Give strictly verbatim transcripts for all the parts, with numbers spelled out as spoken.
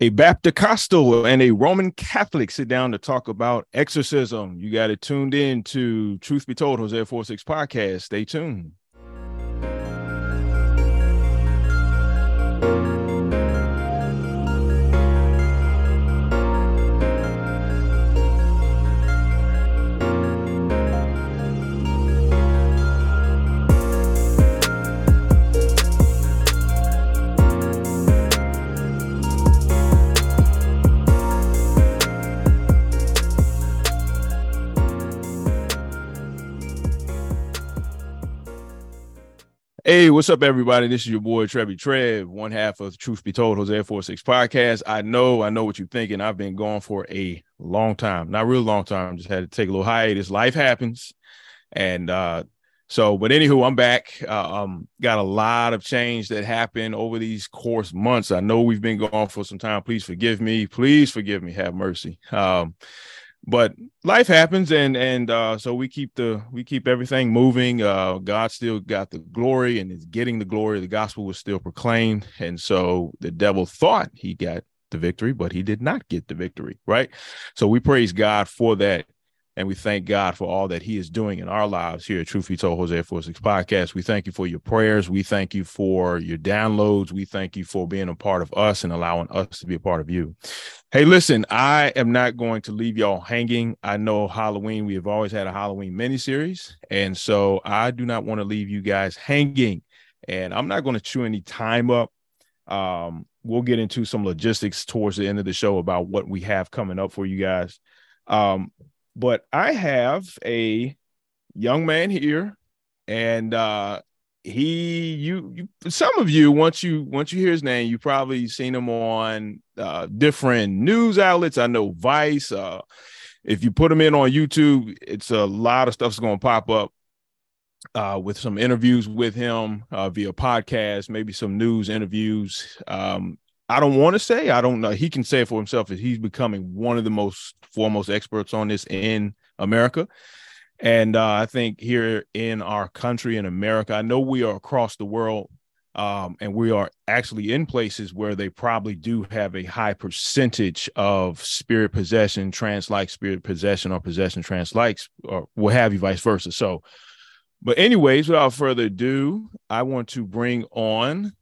a Baptist and a Roman Catholic sit down to talk about exorcism. You got it tuned in to Truth Be Told, Jose forty-six podcast. Stay tuned. Hey, what's up, everybody? This is your boy, Trevi Trev, one half of Truth Be Told, Jose forty-six podcast. I know, I know what you're thinking. I've been gone for a long time, not real long time. Just had to take a little hiatus. Life happens. And uh, so, but anywho, I'm back. Uh, um, got a lot of change that happened over these course months. I know we've been gone for some time. Please forgive me. Please forgive me. Have mercy. Um, But life happens, and and uh, so we keep the we keep everything moving. Uh, God still got the glory, and is getting the glory. The gospel was still proclaimed, and so the devil thought he got the victory, but he did not get the victory. Right? So we praise God for that, and we thank God for all that He is doing in our lives here at Truth Be Told Jose forty-six podcast. We thank you for your prayers. We thank you for your downloads. We thank you for being a part of us and allowing us to be a part of you. Hey, listen, I am not going to leave y'all hanging. I know Halloween, we have always had a Halloween miniseries, and so I do not want to leave you guys hanging, and I'm not going to chew any time up. Um, we'll get into some logistics towards the end of the show about what we have coming up for you guys. Um, but I have a young man here, and uh, he, you, you, some of you, once you, once you hear his name, you probably seen him on Uh, different news outlets. I know Vice. Uh, if you put them in on YouTube, it's a lot of stuff's going to pop up uh, with some interviews with him uh, via podcast, maybe some news interviews. Um, I don't want to say, I don't know. He can say for himself that he's becoming one of the most foremost experts on this in America. And uh, I think here in our country, in America, I know we are across the world. Um, and we are actually in places where they probably do have a high percentage of spirit possession, trance-like spirit possession, or possession trance-likes, or what have you, vice versa. So, but anyways, without further ado, I want to bring on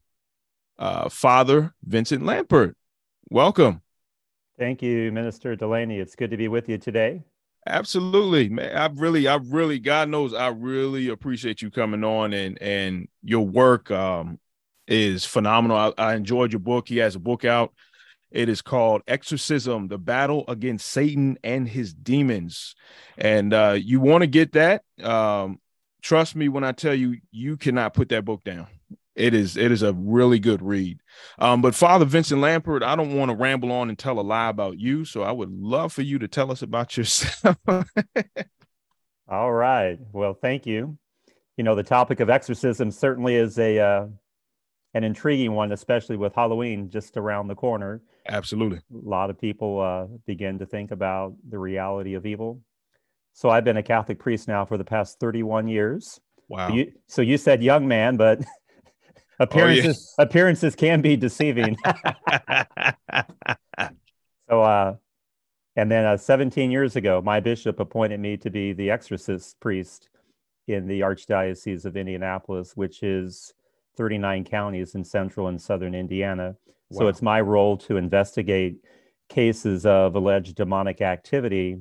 uh, Father Vincent Lampert. Welcome. Thank you, Minister Delaney. It's good to be with you today. Absolutely, man. I really, I really, God knows, I really appreciate you coming on, and and your work um, is phenomenal. I, I enjoyed your book. He has a book out. It is called Exorcism: The Battle Against Satan and His Demons. And uh, you want to get that. Um, trust me when I tell you, you cannot put that book down. It is it is a really good read. Um, but Father Vincent Lampert, I don't want to ramble on and tell a lie about you, so I would love for you to tell us about yourself. All right. Well, thank you. You know, the topic of exorcism certainly is a uh, an intriguing one, especially with Halloween just around the corner. Absolutely. A lot of people uh, begin to think about the reality of evil. So I've been a Catholic priest now for the past thirty-one years. Wow. So you, so you said young man, but... Appearances oh, yeah. appearances can be deceiving. so, uh, and then uh, seventeen years ago, my bishop appointed me to be the exorcist priest in the Archdiocese of Indianapolis, which is thirty-nine counties in central and southern Indiana. Wow. So it's my role to investigate cases of alleged demonic activity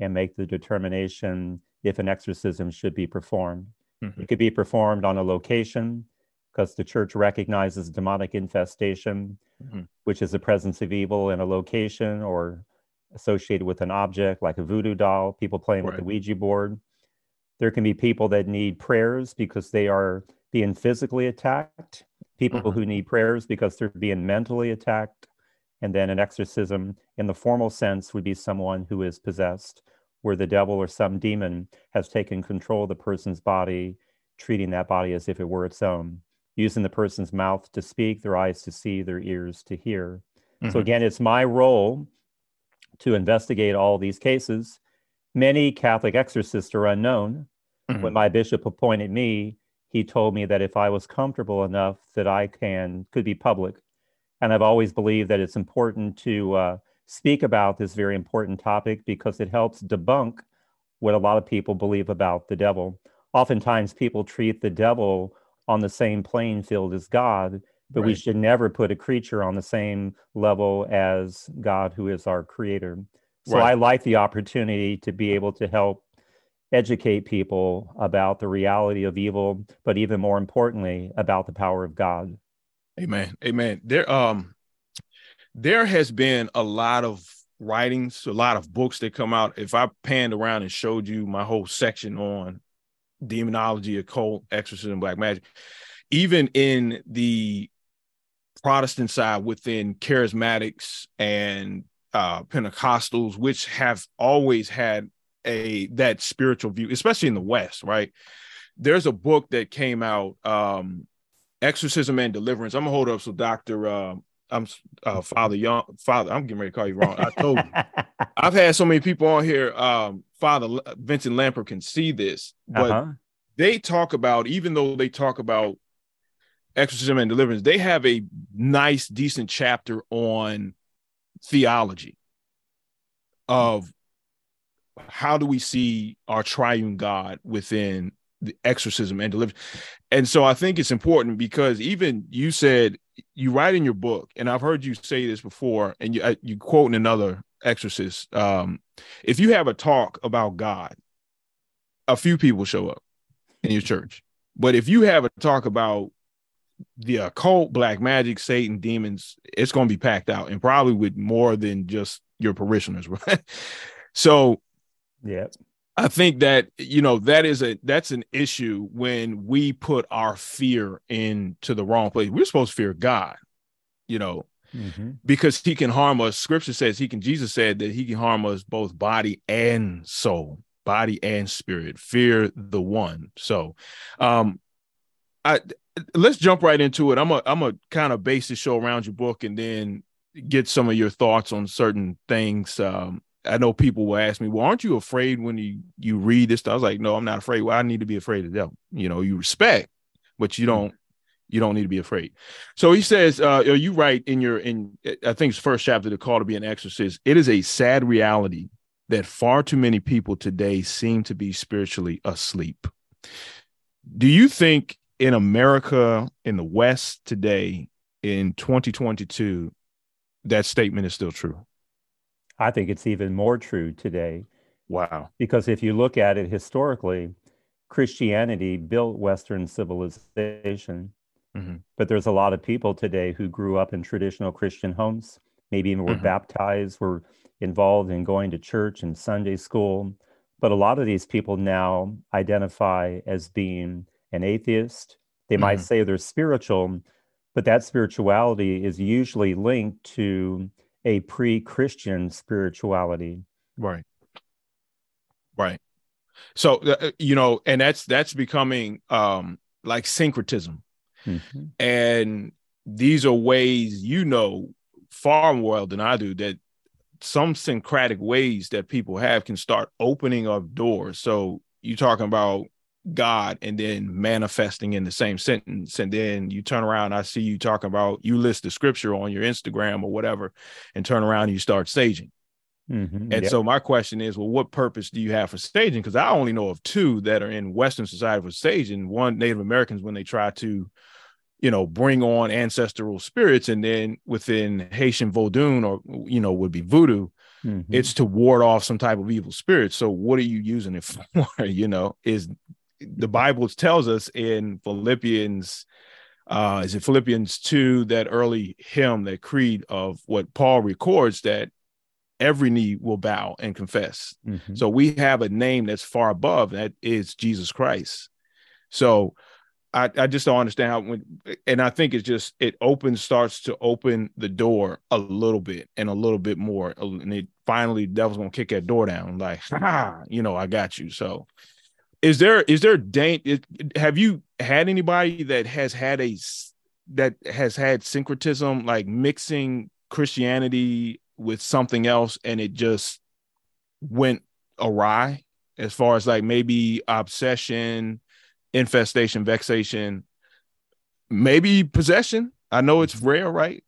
and make the determination if an exorcism should be performed. Mm-hmm. It could be performed on a location, because the church recognizes demonic infestation, mm-hmm. which is the presence of evil in a location or associated with an object like a voodoo doll, people playing right. with the Ouija board. There can be people that need prayers because they are being physically attacked, people mm-hmm. who need prayers because they're being mentally attacked. And then an exorcism in the formal sense would be someone who is possessed, where the devil or some demon has taken control of the person's body, treating that body as if it were its own, using the person's mouth to speak, their eyes to see, their ears to hear. Mm-hmm. So again, it's my role to investigate all these cases. Many Catholic exorcists are unknown. Mm-hmm. When my bishop appointed me, he told me that if I was comfortable enough that I can could be public And I've always believed that it's important to uh, speak about this very important topic because it helps debunk what a lot of people believe about the devil. Oftentimes people treat the devil on the same playing field as God, but right. we should never put a creature on the same level as God, who is our creator. So right. I like the opportunity to be able to help educate people about the reality of evil, but even more importantly, about the power of God. Amen. Amen. There, um, there has been a lot of writings, a lot of books that come out. If I panned around and showed you my whole section on demonology, occult, exorcism, black magic, even in the Protestant side within charismatics and uh, Pentecostals, which have always had a that spiritual view, especially in the West, right? There's a book that came out, um, Exorcism and Deliverance. I'm gonna hold up so Doctor Uh, I'm uh, Father Young, Father. I'm getting ready to call you wrong. I told you. I've had so many people on here. Um, Father L- Vincent Lampert can see this, but uh-huh. they talk about, even though they talk about exorcism and deliverance, they have a nice, decent chapter on theology of how do we see our triune God within the exorcism and deliverance. And so I think it's important because even you said, you write in your book, and I've heard you say this before, and you, you quote in another exorcist, um, if you have a talk about God, a few people show up in your church. But if you have a talk about the occult, black magic, Satan, demons, it's going to be packed out, and probably with more than just your parishioners, right? So yeah, I think that, you know, that is a, that's an issue when we put our fear into the wrong place. We're supposed to fear God, you know, mm-hmm. because he can harm us. Scripture says he can, Jesus said that he can harm us both body and soul, body and spirit. Fear the one. So um, I, let's jump right into it. I'm a, I'm a kind of base the show around your book and then get some of your thoughts on certain things. Um, I know people will ask me, well, aren't you afraid when you, you read this stuff? I was like, no, I'm not afraid. Well, I need to be afraid of the devil. You know, you respect, but you don't, you don't need to be afraid. So he says, uh, you write in your, in, I think it's the first chapter, The Call to Be an Exorcist. It is a sad reality that far too many people today seem to be spiritually asleep. Do you think in America, in the West today, in twenty twenty-two, that statement is still true? I think it's even more true today. Wow. Because if you look at it historically, Christianity built Western civilization. Mm-hmm. But there's a lot of people today who grew up in traditional Christian homes, maybe even were mm-hmm. baptized, were involved in going to church and Sunday school. But a lot of these people now identify as being an atheist. They mm-hmm. might say they're spiritual, but that spirituality is usually linked to a pre-Christian spirituality. Right. Right. So, uh, you know, and that's, that's becoming um, like syncretism. Mm-hmm. And these are ways, you know, far more well than I do, that some syncretic ways that people have can start opening up doors. So you're talking about God and then manifesting in the same sentence, and then you turn around, I see you talking about, you list the scripture on your Instagram or whatever, and turn around and you start staging. Mm-hmm, and yep. So my question is, well, what purpose do you have for staging? Because I only know of two that are in Western society for staging. One, Native Americans, when they try to, you know, bring on ancestral spirits, and then within Haitian Vodun, or, you know, would be voodoo, mm-hmm. it's to ward off some type of evil spirit. So what are you using it for? You know, is the Bible tells us in Philippians, uh, is it Philippians two, that early hymn, that creed of what Paul records, that every knee will bow and confess. Mm-hmm. So we have a name that's far above, that is Jesus Christ. So I, I just don't understand how, when, and I think it's just, it opens, starts to open the door a little bit and a little bit more. And it finally, the devil's going to kick that door down. Like, ha, you know, I got you. So Is there is there dang, is, have you had anybody that has had a that has had syncretism, like mixing Christianity with something else, and it just went awry, as far as like maybe obsession, infestation, vexation, maybe possession? I know it's rare, right?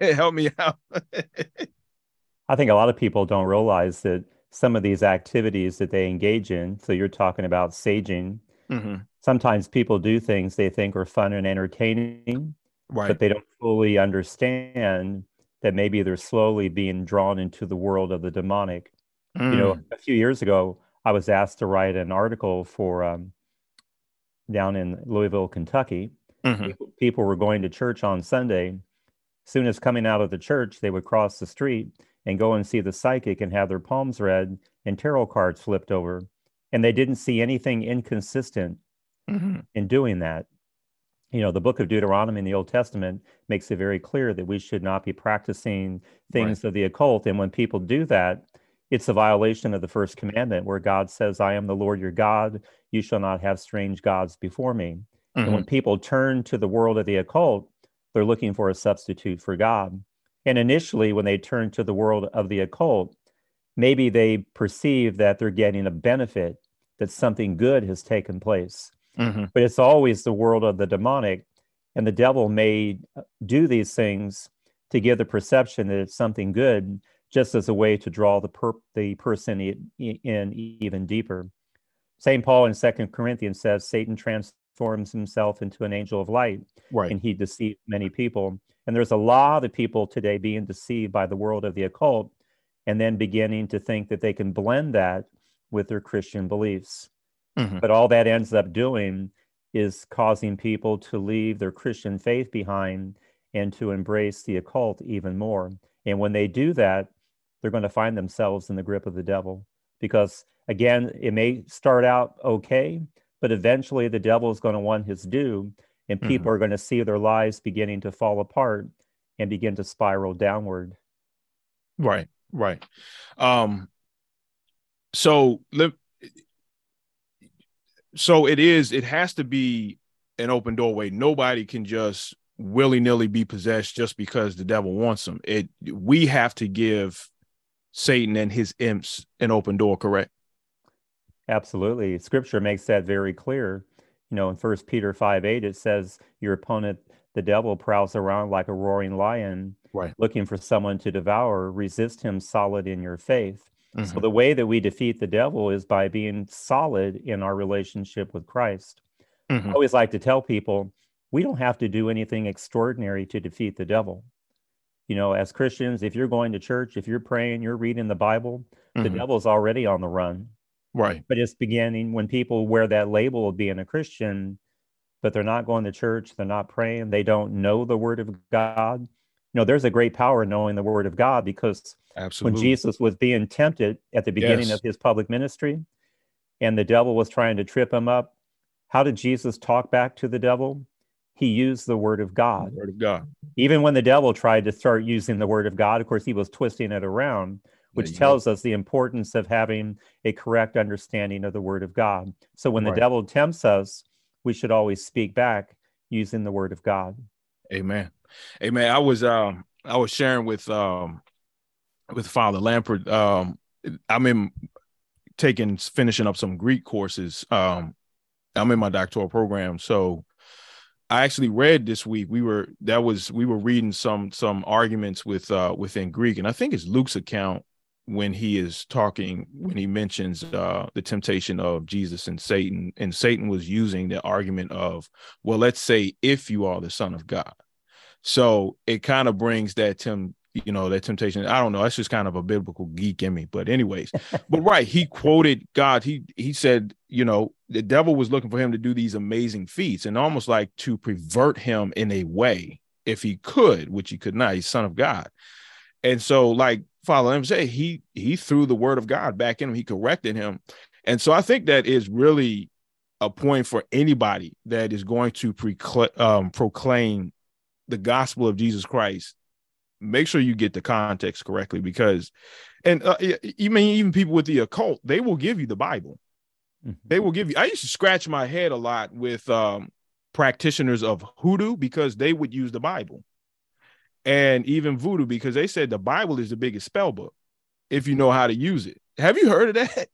Help me out. I think a lot of people don't realize that some of these activities that they engage in, so you're talking about saging, mm-hmm. sometimes people do things they think are fun and entertaining, right. but they don't fully understand that maybe they're slowly being drawn into the world of the demonic. Mm. You know, a few years ago, I was asked to write an article for um, down in Louisville, Kentucky. Mm-hmm. People, people were going to church on Sunday. Soon as coming out of the church, they would cross the street and go and see the psychic and have their palms read and tarot cards flipped over. And they didn't see anything inconsistent mm-hmm. in doing that. You know, the book of Deuteronomy in the Old Testament makes it very clear that we should not be practicing things right. of the occult. And when people do that, it's a violation of the first commandment where God says, I am the Lord your God. You shall not have strange gods before me. Mm-hmm. And when people turn to the world of the occult, they're looking for a substitute for God. And initially, when they turn to the world of the occult, maybe they perceive that they're getting a benefit, that something good has taken place. Mm-hmm. But it's always the world of the demonic, and the devil may do these things to give the perception that it's something good, just as a way to draw the per- the person in, in even deeper. Saint Paul in Second Corinthians says, Satan transforms himself into an angel of light, right. and he deceived many people. And there's a lot of people today being deceived by the world of the occult, and then beginning to think that they can blend that with their Christian beliefs. Mm-hmm. But all that ends up doing is causing people to leave their Christian faith behind and to embrace the occult even more. And when they do that, they're going to find themselves in the grip of the devil. Because, again, it may start out okay, but eventually the devil is going to want his due, and people mm-hmm. are going to see their lives beginning to fall apart and begin to spiral downward. Right, right. Um, so let So it is, it has to be an open doorway. Nobody can just willy-nilly be possessed just because the devil wants them. It, we have to give Satan and his imps an open door, correct? Absolutely. Scripture makes that very clear. You know, in First Peter five eight, it says, your opponent, the devil, prowls around like a roaring lion, right. looking for someone to devour. Resist him solid in your faith. Mm-hmm. So the way that we defeat the devil is by being solid in our relationship with Christ. Mm-hmm. I always like to tell people, we don't have to do anything extraordinary to defeat the devil. You know, as Christians, if you're going to church, if you're praying, you're reading the Bible, mm-hmm. the devil's already on the run. Right. But it's beginning when people wear that label of being a Christian, but they're not going to church, they're not praying, they don't know the Word of God. You know, there's a great power in knowing the Word of God, because Absolutely. When Jesus was being tempted at the beginning yes. of his public ministry and the devil was trying to trip him up, how did Jesus talk back to the devil? He used the Word of God. The Word of God. Even when the devil tried to start using the Word of God, of course, he was twisting it around, which yeah, tells know. us the importance of having a correct understanding of the Word of God. So when right. the devil tempts us, we should always speak back using the Word of God. Amen. Amen. I was um I was sharing with um with Father Lampert. Um, I'm in taking finishing up some Greek courses. Um, I'm in my doctoral program, so I actually read this week. We were that was we were reading some some arguments with uh within Greek, and I think it's Luke's account when he is talking when he mentions uh the temptation of Jesus and Satan, and Satan was using the argument of, well, let's say if you are the Son of God. So it kind of brings that, Tim, you know, that temptation. I don't know. That's just kind of a biblical geek in me. But anyways, but right. He quoted God. He he said, you know, the devil was looking for him to do these amazing feats and almost like to pervert him in a way if he could, which he could not. He's Son of God. And so like Father Lim said, he he threw the Word of God back in him. He corrected him. And so I think that is really a point for anybody that is going to precla- um, proclaim the gospel of Jesus Christ. Make sure you get the context correctly, because, and uh, even even people with the occult, they will give you the Bible. Mm-hmm. They will give you. I used to scratch my head a lot with um, practitioners of hoodoo, because they would use the Bible, and even voodoo, because they said the Bible is the biggest spell book if you know how to use it. Have you heard of that?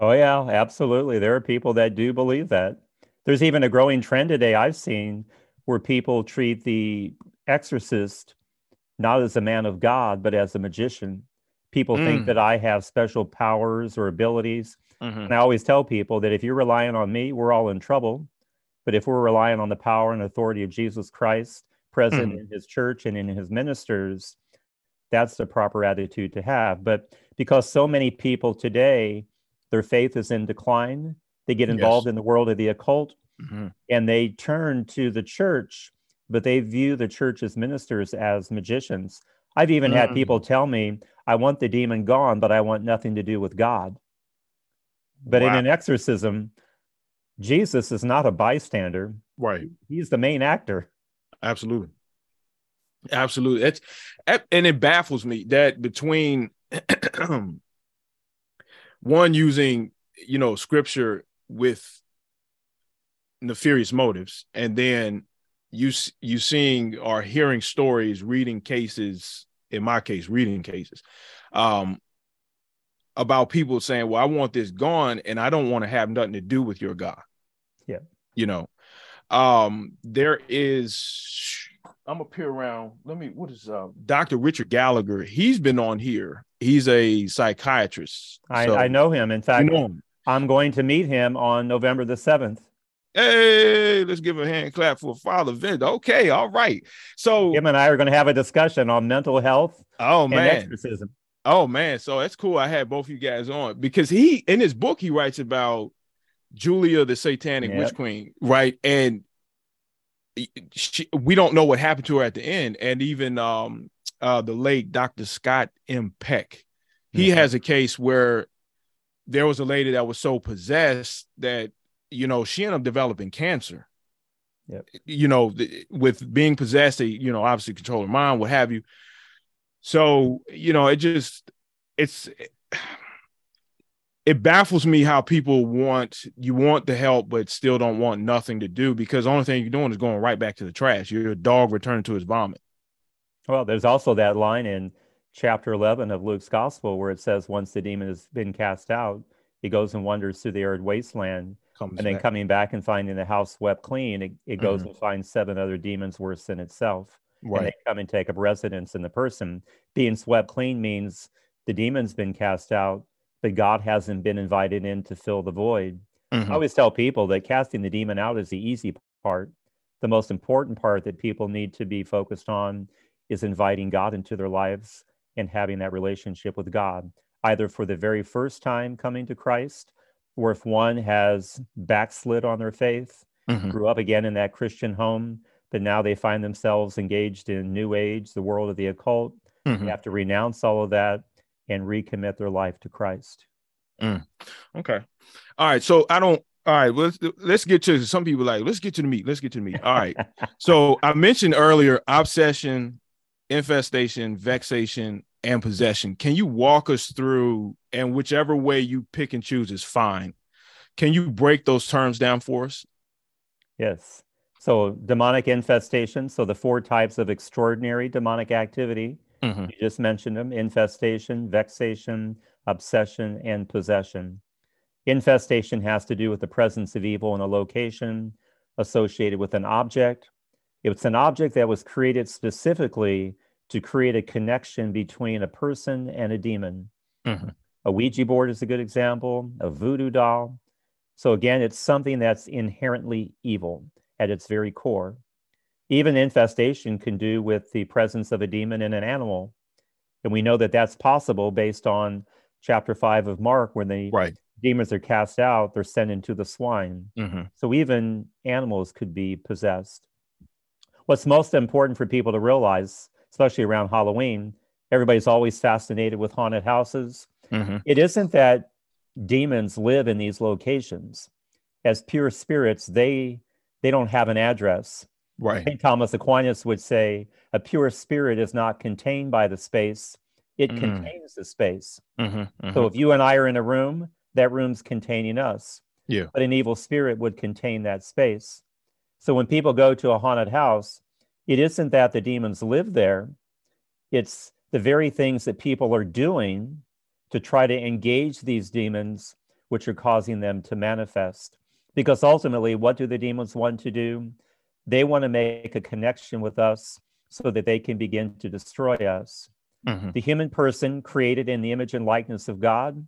Oh yeah, absolutely. There are people that do believe that. There's even a growing trend today I've seen, where people treat the exorcist not as a man of God, but as a magician. People mm. think that I have special powers or abilities. Mm-hmm. And I always tell people that if you're relying on me, we're all in trouble. But if we're relying on the power and authority of Jesus Christ present mm. in his church and in his ministers, that's the proper attitude to have. But because so many people today, their faith is in decline, they get involved yes. in the world of the occult, mm-hmm. and they turn to the church, but they view the church's ministers as magicians. I've even mm. had people tell me, I want the demon gone, but I want nothing to do with God. But wow. in an exorcism, Jesus is not a bystander. Right. He's the main actor. Absolutely. Absolutely. It's, and it baffles me that between one using, you know, scripture with nefarious motives, and then you you seeing or hearing stories, reading cases, in my case, reading cases, um, about people saying, well, I want this gone and I don't want to have nothing to do with your God. Yeah. You know, um, there is... I'm gonna peer around. Let me, what is uh, Doctor Richard Gallagher? He's been on here. He's a psychiatrist. I, so. I know him. In fact, you know him. I'm going to meet him on November the seventh. Hey, let's give a hand clap for Father Vincent. Okay, all right. So him and I are going to have a discussion on mental health. Oh man, and exorcism. Oh man, so that's cool. I had both you guys on because he, in his book, he writes about Julia, the Satanic yep. Witch Queen, right? And She, we don't know what happened to her at the end. And even um, uh, the late Doctor Scott M. Peck, he mm-hmm. has a case where there was a lady that was so possessed that, you know, she ended up developing cancer, yep. you know, th- with being possessed, they, you know, obviously control her mind, what have you. So, you know, it just, it's, it, it baffles me how people want, you want the help, but still don't want nothing to do, because the only thing you're doing is going right back to the trash. You're a dog returning to his vomit. Well, there's also that line in chapter eleven of Luke's gospel where it says, once the demon has been cast out, he goes and wanders through the arid wasteland Comes and then back. coming back and finding the house swept clean. It, it goes mm-hmm. and finds seven other demons worse than itself. Right. And they come and take up residence in the person. Being swept clean means the demon's been cast out, but God hasn't been invited in to fill the void. Mm-hmm. I always tell people that casting the demon out is the easy part. The most important part that people need to be focused on is inviting God into their lives and having that relationship with God, either for the very first time coming to Christ, or if one has backslid on their faith, mm-hmm. grew up again in that Christian home, but now they find themselves engaged in New Age, the world of the occult. Mm-hmm. They have to renounce all of that and recommit their life to Christ. Mm. Okay. All right. So I don't, all right, let's, let's get to, some people like, let's get to the meat. Let's get to the meat. All right. So I mentioned earlier, obsession, infestation, vexation, and possession. Can you walk us through, and whichever way you pick and choose is fine, can you break those terms down for us? Yes. So demonic infestation. So the four types of extraordinary demonic activity. Mm-hmm. You just mentioned them: infestation, vexation, obsession, and possession. Infestation has to do with the presence of evil in a location associated with an object. It's an object that was created specifically to create a connection between a person and a demon. Mm-hmm. A Ouija board is a good example, a voodoo doll. So again, it's something that's inherently evil at its very core. Even infestation can do with the presence of a demon in an animal. And we know that that's possible based on chapter five of Mark, when the right. demons are cast out, they're sent into the swine. Mm-hmm. So even animals could be possessed. What's most important for people to realize, especially around Halloween, everybody's always fascinated with haunted houses. Mm-hmm. It isn't that demons live in these locations. As pure spirits, they they don't have an address. Right. Saint Thomas Aquinas would say, a pure spirit is not contained by the space. It mm. contains the space. Mm-hmm, mm-hmm. So if you and I are in a room, that room's containing us. Yeah. But an evil spirit would contain that space. So when people go to a haunted house, it isn't that the demons live there. It's the very things that people are doing to try to engage these demons, which are causing them to manifest. Because ultimately, what do the demons want to do? They want to make a connection with us so that they can begin to destroy us. Mm-hmm. The human person created in the image and likeness of God.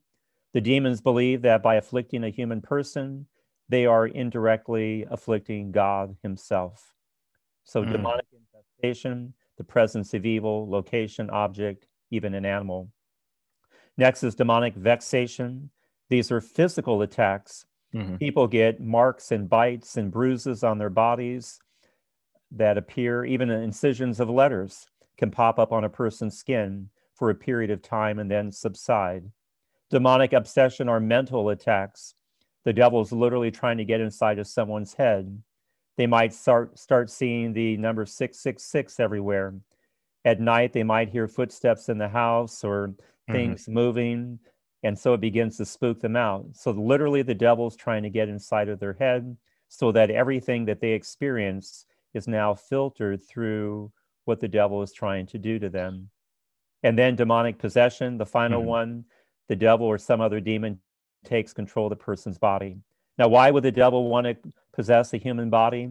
The demons believe that by afflicting a human person, they are indirectly afflicting God himself. So mm-hmm. demonic infestation, the presence of evil, location, object, even an animal. Next is demonic vexation. These are physical attacks. Mm-hmm. People get marks and bites and bruises on their bodies that appear, even incisions of letters can pop up on a person's skin for a period of time and then subside. Demonic obsession are mental attacks. The devil's literally trying to get inside of someone's head. They might start, start seeing the number six six six everywhere. At night, they might hear footsteps in the house or things mm-hmm. moving, and so it begins to spook them out. So literally the devil's trying to get inside of their head so that everything that they experience is now filtered through what the devil is trying to do to them. And then demonic possession, the final mm-hmm. one, the devil or some other demon takes control of the person's body. Now, why would the devil want to possess a human body?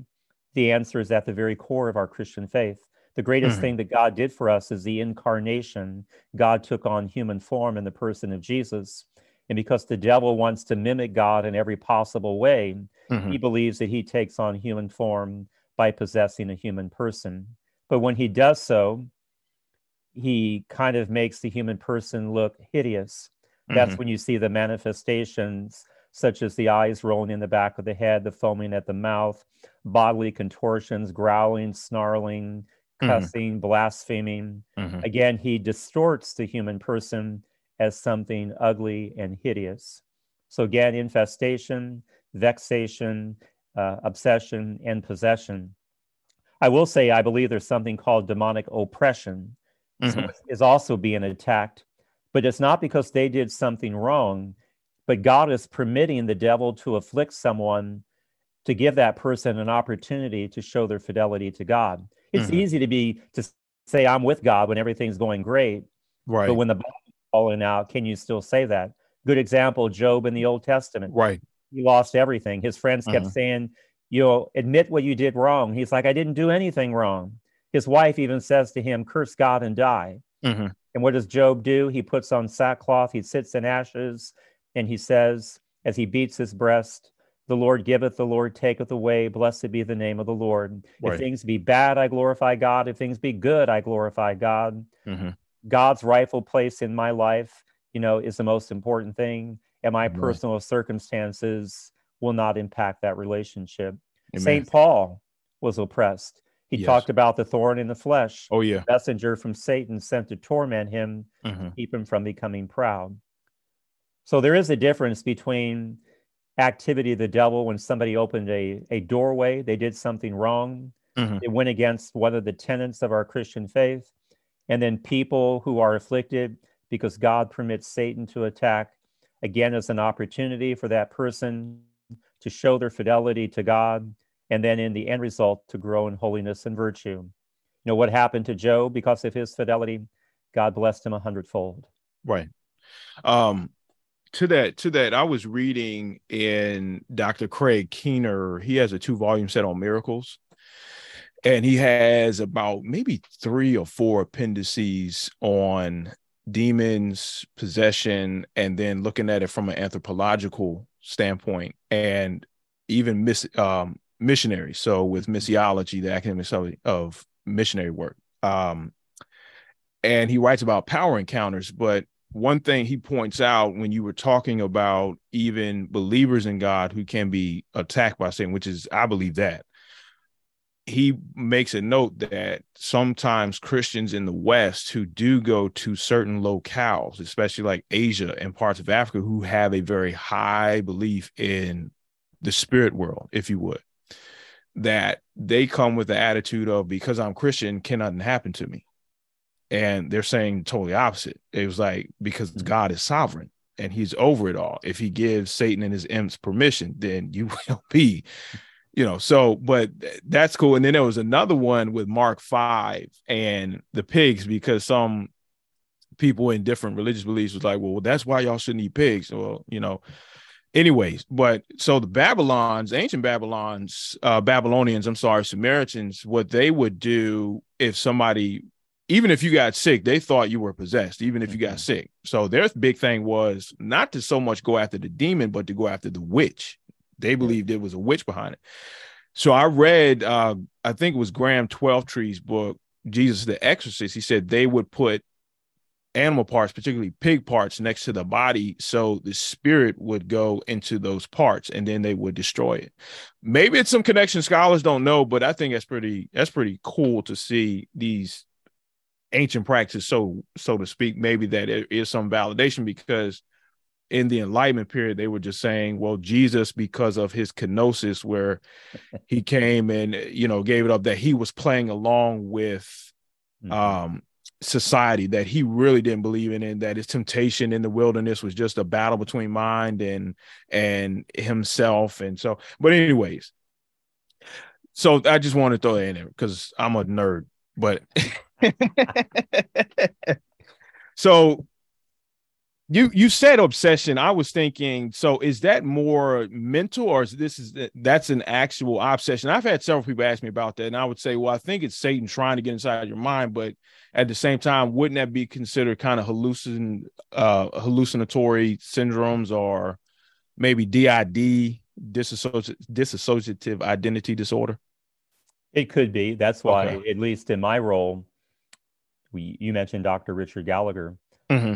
The answer is at the very core of our Christian faith. The greatest mm-hmm. thing that God did for us is the incarnation. God took on human form in the person of Jesus. And because the devil wants to mimic God in every possible way, mm-hmm. he believes that he takes on human form by possessing a human person. But when he does so, he kind of makes the human person look hideous. That's mm-hmm. when you see the manifestations, such as the eyes rolling in the back of the head, the foaming at the mouth, bodily contortions, growling, snarling, cussing, mm-hmm. blaspheming. Mm-hmm. Again, he distorts the human person as something ugly and hideous. So again, infestation, vexation, uh, obsession, and possession. I will say, I believe there's something called demonic oppression, mm-hmm. so is also being attacked, but it's not because they did something wrong, but God is permitting the devil to afflict someone to give that person an opportunity to show their fidelity to God. It's mm-hmm. easy to be to say, I'm with God when everything's going great. Right. But when the Bible's falling out, can you still say that? Good example, Job in the Old Testament. Right. He lost everything. His friends kept mm-hmm. saying, you know, admit what you did wrong. He's like, I didn't do anything wrong. His wife even says to him, curse God and die. Mm-hmm. And what does Job do? He puts on sackcloth, he sits in ashes, and he says, as he beats his breast, the Lord giveth, the Lord taketh away. Blessed be the name of the Lord. Right. If things be bad, I glorify God. If things be good, I glorify God. Mm-hmm. God's rightful place in my life, you know, is the most important thing. And my Amen. Personal circumstances will not impact that relationship. Saint Paul was oppressed. He yes. talked about the thorn in the flesh. Oh, yeah. The messenger from Satan sent to torment him, mm-hmm. to keep him from becoming proud. So there is a difference between activity of the devil when somebody opened a, a doorway, they did something wrong. Mm-hmm. It went against one of the tenets of our Christian faith. And then people who are afflicted because God permits Satan to attack, again, as an opportunity for that person to show their fidelity to God. And then in the end result, to grow in holiness and virtue. You know what happened to Job because of his fidelity? God blessed him a hundredfold. Right. Um, To that, to that, I was reading in Doctor Craig Keener. He has a two-volume set on miracles, and he has about maybe three or four appendices on demons, possession, and then looking at it from an anthropological standpoint, and even miss, um, missionary. So with missiology, the academic study of missionary work, um, and he writes about power encounters, but one thing he points out when you were talking about even believers in God who can be attacked by Satan, which is, I believe that, he makes a note that sometimes Christians in the West who do go to certain locales, especially like Asia and parts of Africa, who have a very high belief in the spirit world, if you would, that they come with the attitude of, because I'm Christian, can nothing happen to me? And they're saying totally opposite. It was like, because God is sovereign and he's over it all. If he gives Satan and his imps permission, then you will be, you know, so, but that's cool. And then there was another one with Mark five and the pigs, because some people in different religious beliefs was like, well, that's why y'all shouldn't eat pigs. Well, you know, anyways, but so the Babylons, ancient Babylons, uh, Babylonians, I'm sorry, Samaritans, what they would do if somebody, even if you got sick, they thought you were possessed, even if you got sick. So their big thing was not to so much go after the demon, but to go after the witch. They believed there was a witch behind it. So I read, uh, I think it was Graham Twelvetree's book, Jesus, the Exorcist. He said they would put animal parts, particularly pig parts, next to the body, so the spirit would go into those parts, and then they would destroy it. Maybe it's some connection. Scholars don't know, but I think that's pretty. That's pretty cool to see these ancient practices, so so to speak. Maybe that there is some validation, because in the Enlightenment period, they were just saying, well, Jesus, because of his kenosis, where he came and, you know, gave it up, that he was playing along with um, society, that he really didn't believe in, and that his temptation in the wilderness was just a battle between mind and and himself. And so, but anyways, so I just want to throw that in there because I'm a nerd, but so You you said obsession. I was thinking, so is that more mental, or is this is that's an actual obsession? I've had several people ask me about that, and I would say, well, I think it's Satan trying to get inside your mind, but at the same time, wouldn't that be considered kind of hallucin uh, hallucinatory syndromes, or maybe D I D, disassoci- dissociative identity disorder? It could be. That's why, okay. At least in my role, we you mentioned Doctor Richard Gallagher. Mm-hmm.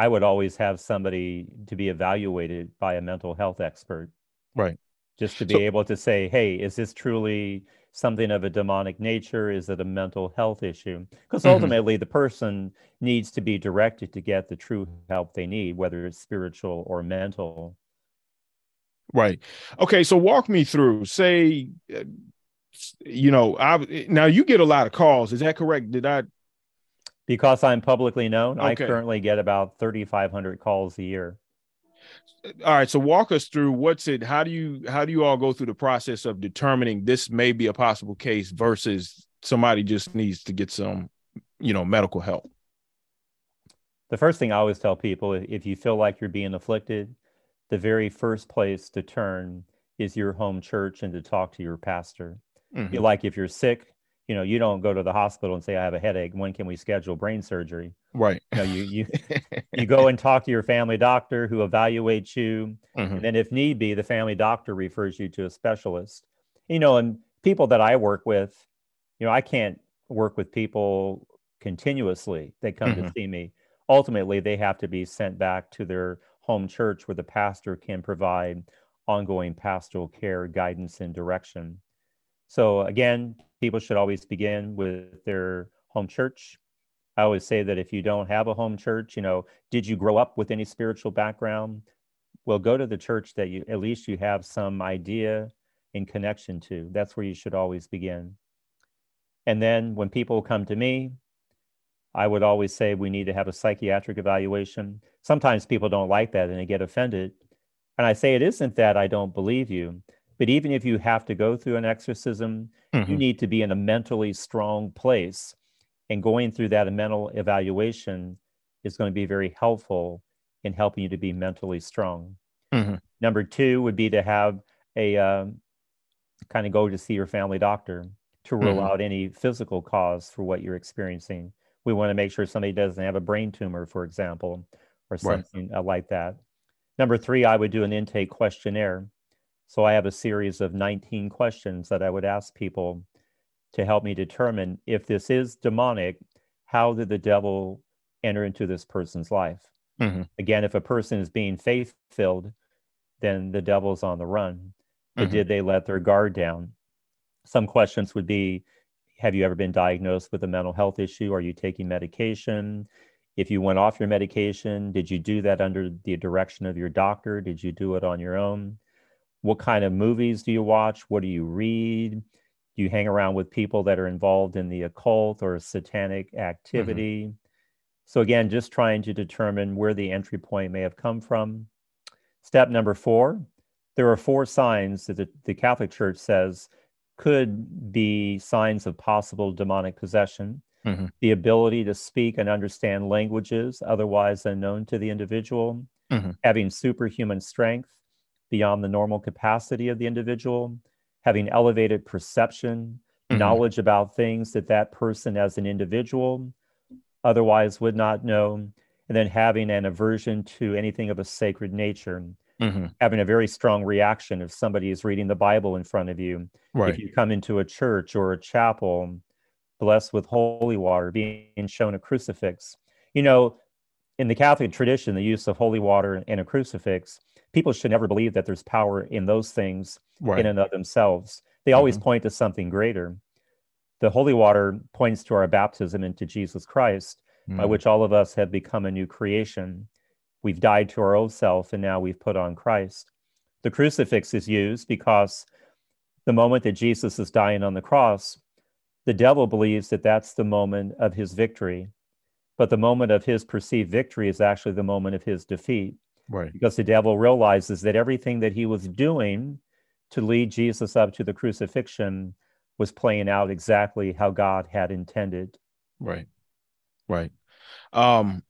I would always have somebody to be evaluated by a mental health expert. Right. Just to be so, able to say, hey, is this truly something of a demonic nature? Is it a mental health issue? Because mm-hmm. ultimately the person needs to be directed to get the true help they need, whether it's spiritual or mental. Right. Okay. So walk me through, say, uh, you know, I, now you get a lot of calls. Is that correct? Did I? Because I'm publicly known, okay. I currently get about thirty-five hundred calls a year. All right, so walk us through what's it. How do you how do you all go through the process of determining this may be a possible case versus somebody just needs to get some, you know, medical help? The first thing I always tell people, if you feel like you're being afflicted, the very first place to turn is your home church and to talk to your pastor. Mm-hmm. Like if you're sick, you know, you don't go to the hospital and say, I have a headache. When can we schedule brain surgery? Right. You know, you you, you go and talk to your family doctor who evaluates you. Mm-hmm. And then if need be, the family doctor refers you to a specialist. You know, and people that I work with, you know, I can't work with people continuously. They come mm-hmm. to see me. Ultimately, they have to be sent back to their home church where the pastor can provide ongoing pastoral care, guidance, and direction. So again, people should always begin with their home church. I always say that if you don't have a home church, you know, did you grow up with any spiritual background? Well, go to the church that you at least you have some idea and connection to. That's where you should always begin. And then when people come to me, I would always say we need to have a psychiatric evaluation. Sometimes people don't like that and they get offended. And I say, it isn't that I don't believe you. But even if you have to go through an exorcism, mm-hmm. you need to be in a mentally strong place. And going through that mental evaluation is going to be very helpful in helping you to be mentally strong. Mm-hmm. Number two would be to have a uh, kind of go to see your family doctor to rule mm-hmm. out any physical cause for what you're experiencing. We want to make sure somebody doesn't have a brain tumor, for example, or something right. like that. Number three, I would do an intake questionnaire. So I have a series of nineteen questions that I would ask people to help me determine if this is demonic, how did the devil enter into this person's life? Mm-hmm. Again, if a person is being faith-filled, then the devil's on the run. But mm-hmm. did they let their guard down? Some questions would be, have you ever been diagnosed with a mental health issue? Are you taking medication? If you went off your medication, did you do that under the direction of your doctor? Did you do it on your own? What kind of movies do you watch? What do you read? Do you hang around with people that are involved in the occult or satanic activity? Mm-hmm. So again, just trying to determine where the entry point may have come from. Step number four, there are four signs that the, the Catholic Church says could be signs of possible demonic possession. Mm-hmm. The ability to speak and understand languages otherwise unknown to the individual, mm-hmm. having superhuman strength beyond the normal capacity of the individual, having elevated perception, mm-hmm. mm-hmm. knowledge about things that that person as an individual otherwise would not know, and then having an aversion to anything of a sacred nature, mm-hmm. having a very strong reaction if somebody is reading the Bible in front of you, right. if you come into a church or a chapel blessed with holy water, being shown a crucifix. You know, in the Catholic tradition, the use of holy water and a crucifix, people should never believe that there's power in those things right. in and of themselves. They always mm-hmm. point to something greater. The holy water points to our baptism into Jesus Christ, mm-hmm. by which all of us have become a new creation. We've died to our old self, and now we've put on Christ. The crucifix is used because the moment that Jesus is dying on the cross, the devil believes that that's the moment of his victory. But the moment of his perceived victory is actually the moment of his defeat. Right. Because the devil realizes that everything that he was doing to lead Jesus up to the crucifixion was playing out exactly how God had intended. Right. Right. Um,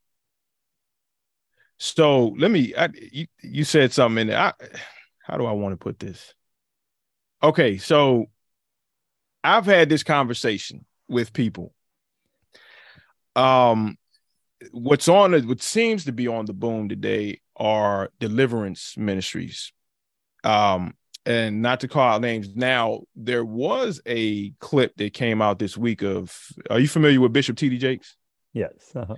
so let me, I, you, you said something in there. I, how do I want to put this? Okay. So I've had this conversation with people. Um, what's on it, what seems to be on the boom today are deliverance ministries. Um, and not to call out names. Now, there was a clip that came out this week of, are you familiar with Bishop T D Jakes? Yes. Uh-huh.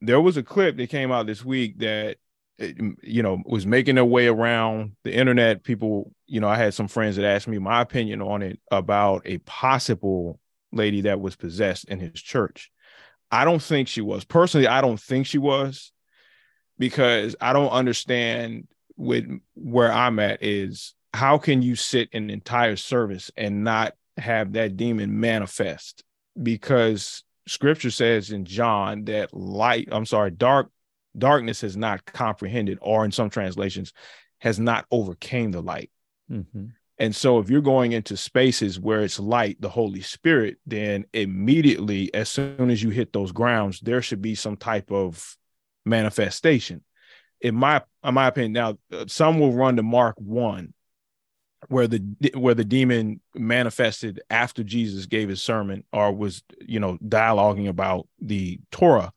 There was a clip that came out this week that, you know, was making their way around the internet. People, you know, I had some friends that asked me my opinion on it about a possible lady that was possessed in his church. I don't think she was. Personally, I don't think she was, because I don't understand with where I'm at is how can you sit an entire service and not have that demon manifest? Because scripture says in John that light, I'm sorry, dark, darkness has not comprehended, or in some translations has not overcame the light. Mm-hmm. And so if you're going into spaces where it's light, the Holy Spirit, then immediately, as soon as you hit those grounds, there should be some type of manifestation. In my, in my opinion, now, some will run to Mark one, where the where the demon manifested after Jesus gave his sermon or was, you know, dialoguing about the Torah.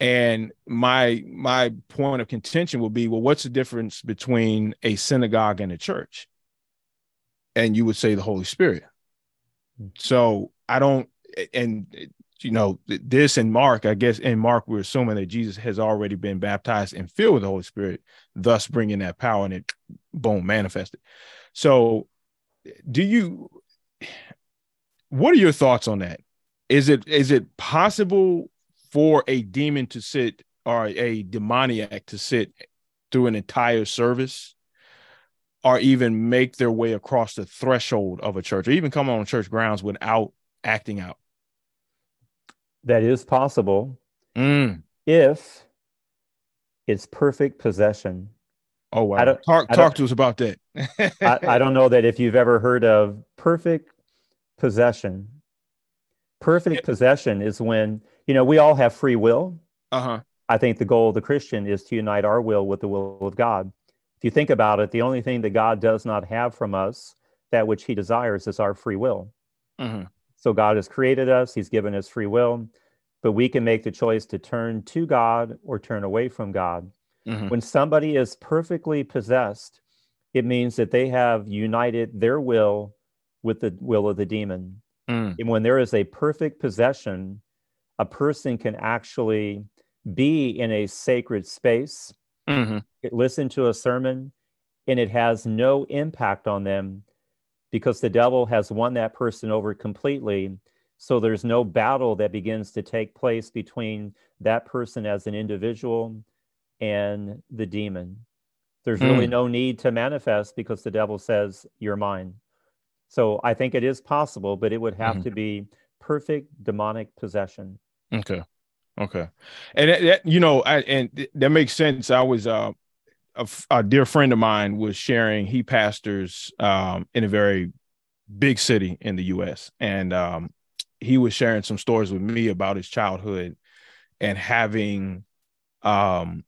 And my my point of contention will be, well, what's the difference between a synagogue and a church? And you would say the Holy Spirit. So I don't, and you know, this and Mark, I guess in Mark, we're assuming that Jesus has already been baptized and filled with the Holy Spirit, thus bringing that power and it, boom, manifested. So do you, what are your thoughts on that? Is it, is it possible for a demon to sit or a demoniac to sit through an entire service, or even make their way across the threshold of a church, or even come on church grounds without acting out? That is possible mm. if it's perfect possession. Oh, wow. I don't, talk I don't, talk to us about that. I, I don't know that if you've ever heard of perfect possession. Perfect yeah. possession is when, you know, we all have free will. Uh-huh. I think the goal of the Christian is to unite our will with the will of God. If you think about it, the only thing that God does not have from us, that which he desires, is our free will. Mm-hmm. So God has created us. He's given us free will, but we can make the choice to turn to God or turn away from God. Mm-hmm. When somebody is perfectly possessed, it means that they have united their will with the will of the demon. Mm. And when there is a perfect possession, a person can actually be in a sacred space. Mm-hmm. It listen to a sermon, and it has no impact on them because the devil has won that person over completely. So there's no battle that begins to take place between that person as an individual and the demon. There's mm. really no need to manifest because the devil says, you're mine. So I think it is possible, but it would have mm-hmm. to be perfect demonic possession. Okay. Okay. And that, that, you know, I, and th- that makes sense. I was, uh, a, f- a dear friend of mine was sharing, he pastors, um, in a very big city in the U S And, um, he was sharing some stories with me about his childhood and having, um,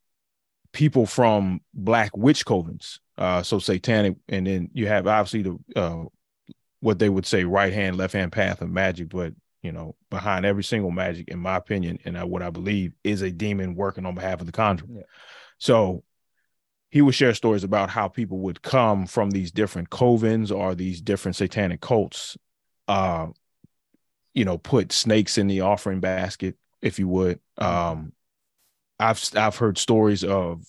people from black witch covens, uh, so satanic. And then you have obviously the, uh, what they would say, right hand, left hand path of magic. But, you know, behind every single magic, in my opinion, and I, what I believe, is a demon working on behalf of the conjurer. Yeah. So he would share stories about how people would come from these different covens or these different satanic cults, uh, you know, put snakes in the offering basket, if you would. Um, I've, I've heard stories of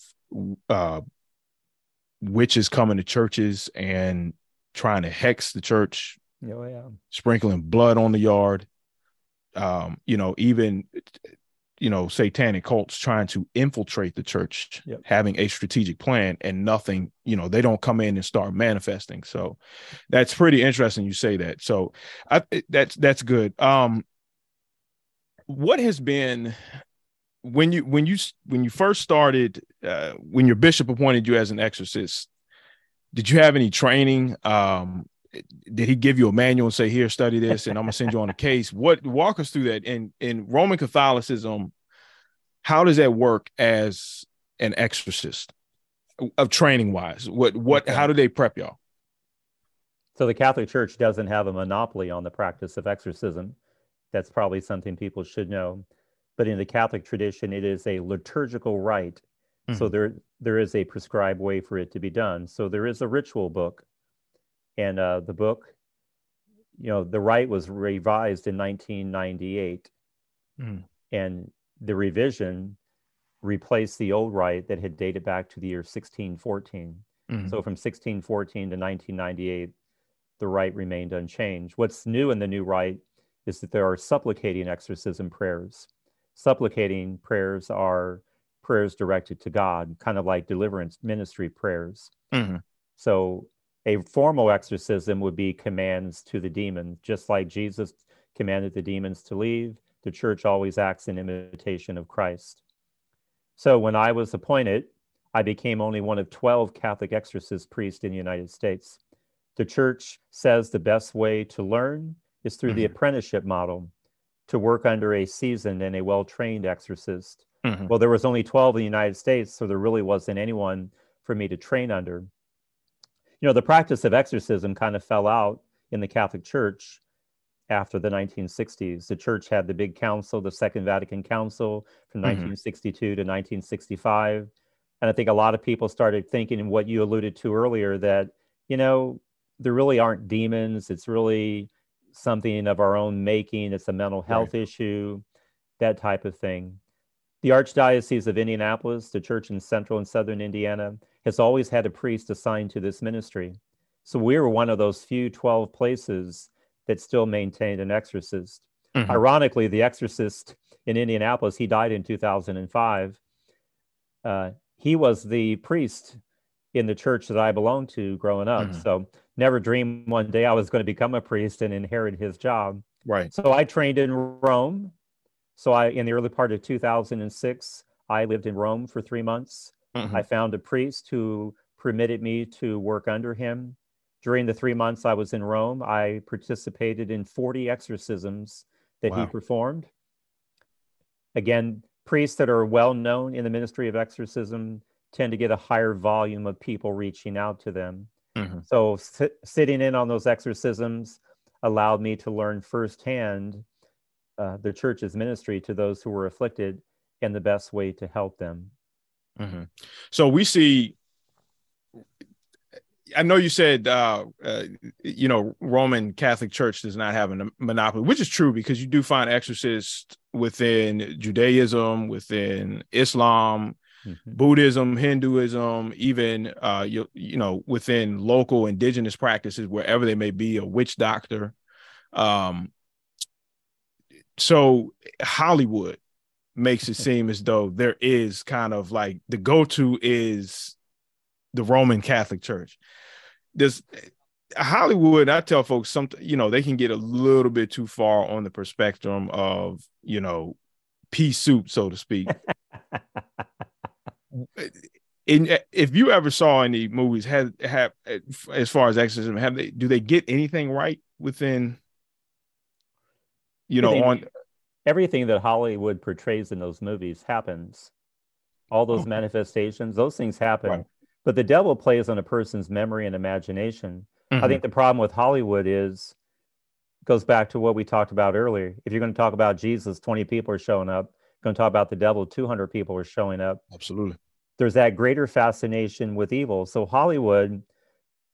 uh, witches coming to churches and trying to hex the church, oh, yeah. sprinkling blood on the yard, um, you know, even, you know, satanic cults trying to infiltrate the church, yep. having a strategic plan, and nothing, you know, they don't come in and start manifesting. So that's pretty interesting you say that. So I, that's that's good. Um, what has been, when you when you when you first started, uh, when your bishop appointed you as an exorcist, did you have any training? Um, did he give you a manual and say, here, study this, and I'm gonna send you on a case? What, walk us through that. And in Roman Catholicism, how does that work as an exorcist, of training wise? What, what, okay. how do they prep y'all? So the Catholic Church doesn't have a monopoly on the practice of exorcism. That's probably something people should know. But in the Catholic tradition, it is a liturgical rite. Mm-hmm. So there, there is a prescribed way for it to be done. So there is a ritual book. And uh, the book, you know, the rite was revised in nineteen ninety-eight. Mm. And the revision replaced the old rite that had dated back to the year sixteen fourteen. Mm. So from sixteen fourteen to nineteen ninety-eight, the rite remained unchanged. What's new in the new rite is that there are supplicating exorcism prayers. Supplicating prayers are prayers directed to God, kind of like deliverance ministry prayers. Mm-hmm. So a formal exorcism would be commands to the demon, just like Jesus commanded the demons to leave. The church always acts in imitation of Christ. So when I was appointed, I became only one of twelve Catholic exorcist priests in the United States. The church says the best way to learn is through mm-hmm. the apprenticeship model, to work under a seasoned and a well-trained exorcist. Mm-hmm. Well, there was only twelve in the United States, so there really wasn't anyone for me to train under. You know, the practice of exorcism kind of fell out in the Catholic Church after the nineteen sixties. The church had the big council, the Second Vatican Council, from mm-hmm. nineteen sixty-two to nineteen sixty-five. And I think a lot of people started thinking what you alluded to earlier, that, you know, there really aren't demons. It's really something of our own making. It's a mental health right. issue, that type of thing. The Archdiocese of Indianapolis, the church in central and southern Indiana, has always had a priest assigned to this ministry. So we were one of those few twelve places that still maintained an exorcist. Mm-hmm. Ironically, the exorcist in Indianapolis, he died in two thousand five. Uh, he was the priest in the church that I belonged to growing up. Mm-hmm. So never dreamed one day I was going to become a priest and inherit his job. Right. So I trained in Rome. So I, in the early part of two thousand six, I lived in Rome for three months. I found a priest who permitted me to work under him. During the three months I was in Rome, I participated in forty exorcisms that wow. he performed. Again, priests that are well known in the ministry of exorcism tend to get a higher volume of people reaching out to them. Mm-hmm. So si- sitting in on those exorcisms allowed me to learn firsthand uh, the church's ministry to those who were afflicted and the best way to help them. Mm-hmm. So we see, I know you said, uh, uh, you know, Roman Catholic Church does not have a monopoly, which is true, because you do find exorcists within Judaism, within Islam, mm-hmm. Buddhism, Hinduism, even, uh, you, you know, within local indigenous practices, wherever they may be, a witch doctor. Um, so Hollywood makes it seem as though there is kind of like the go-to is the Roman Catholic Church. There's Hollywood. I tell folks, some, you know, they can get a little bit too far on the spectrum of, you know, pea soup, so to speak. In, if you ever saw any movies, have, have as far as exorcism, have they, do they get anything right within, you know, on, everything that Hollywood portrays in those movies happens. All those okay. manifestations, those things happen. Right. But the devil plays on a person's memory and imagination. Mm-hmm. I think the problem with Hollywood is, goes back to what we talked about earlier. If you're going to talk about Jesus, twenty people are showing up. Going to talk about the devil, two hundred people are showing up. Absolutely. There's that greater fascination with evil. So Hollywood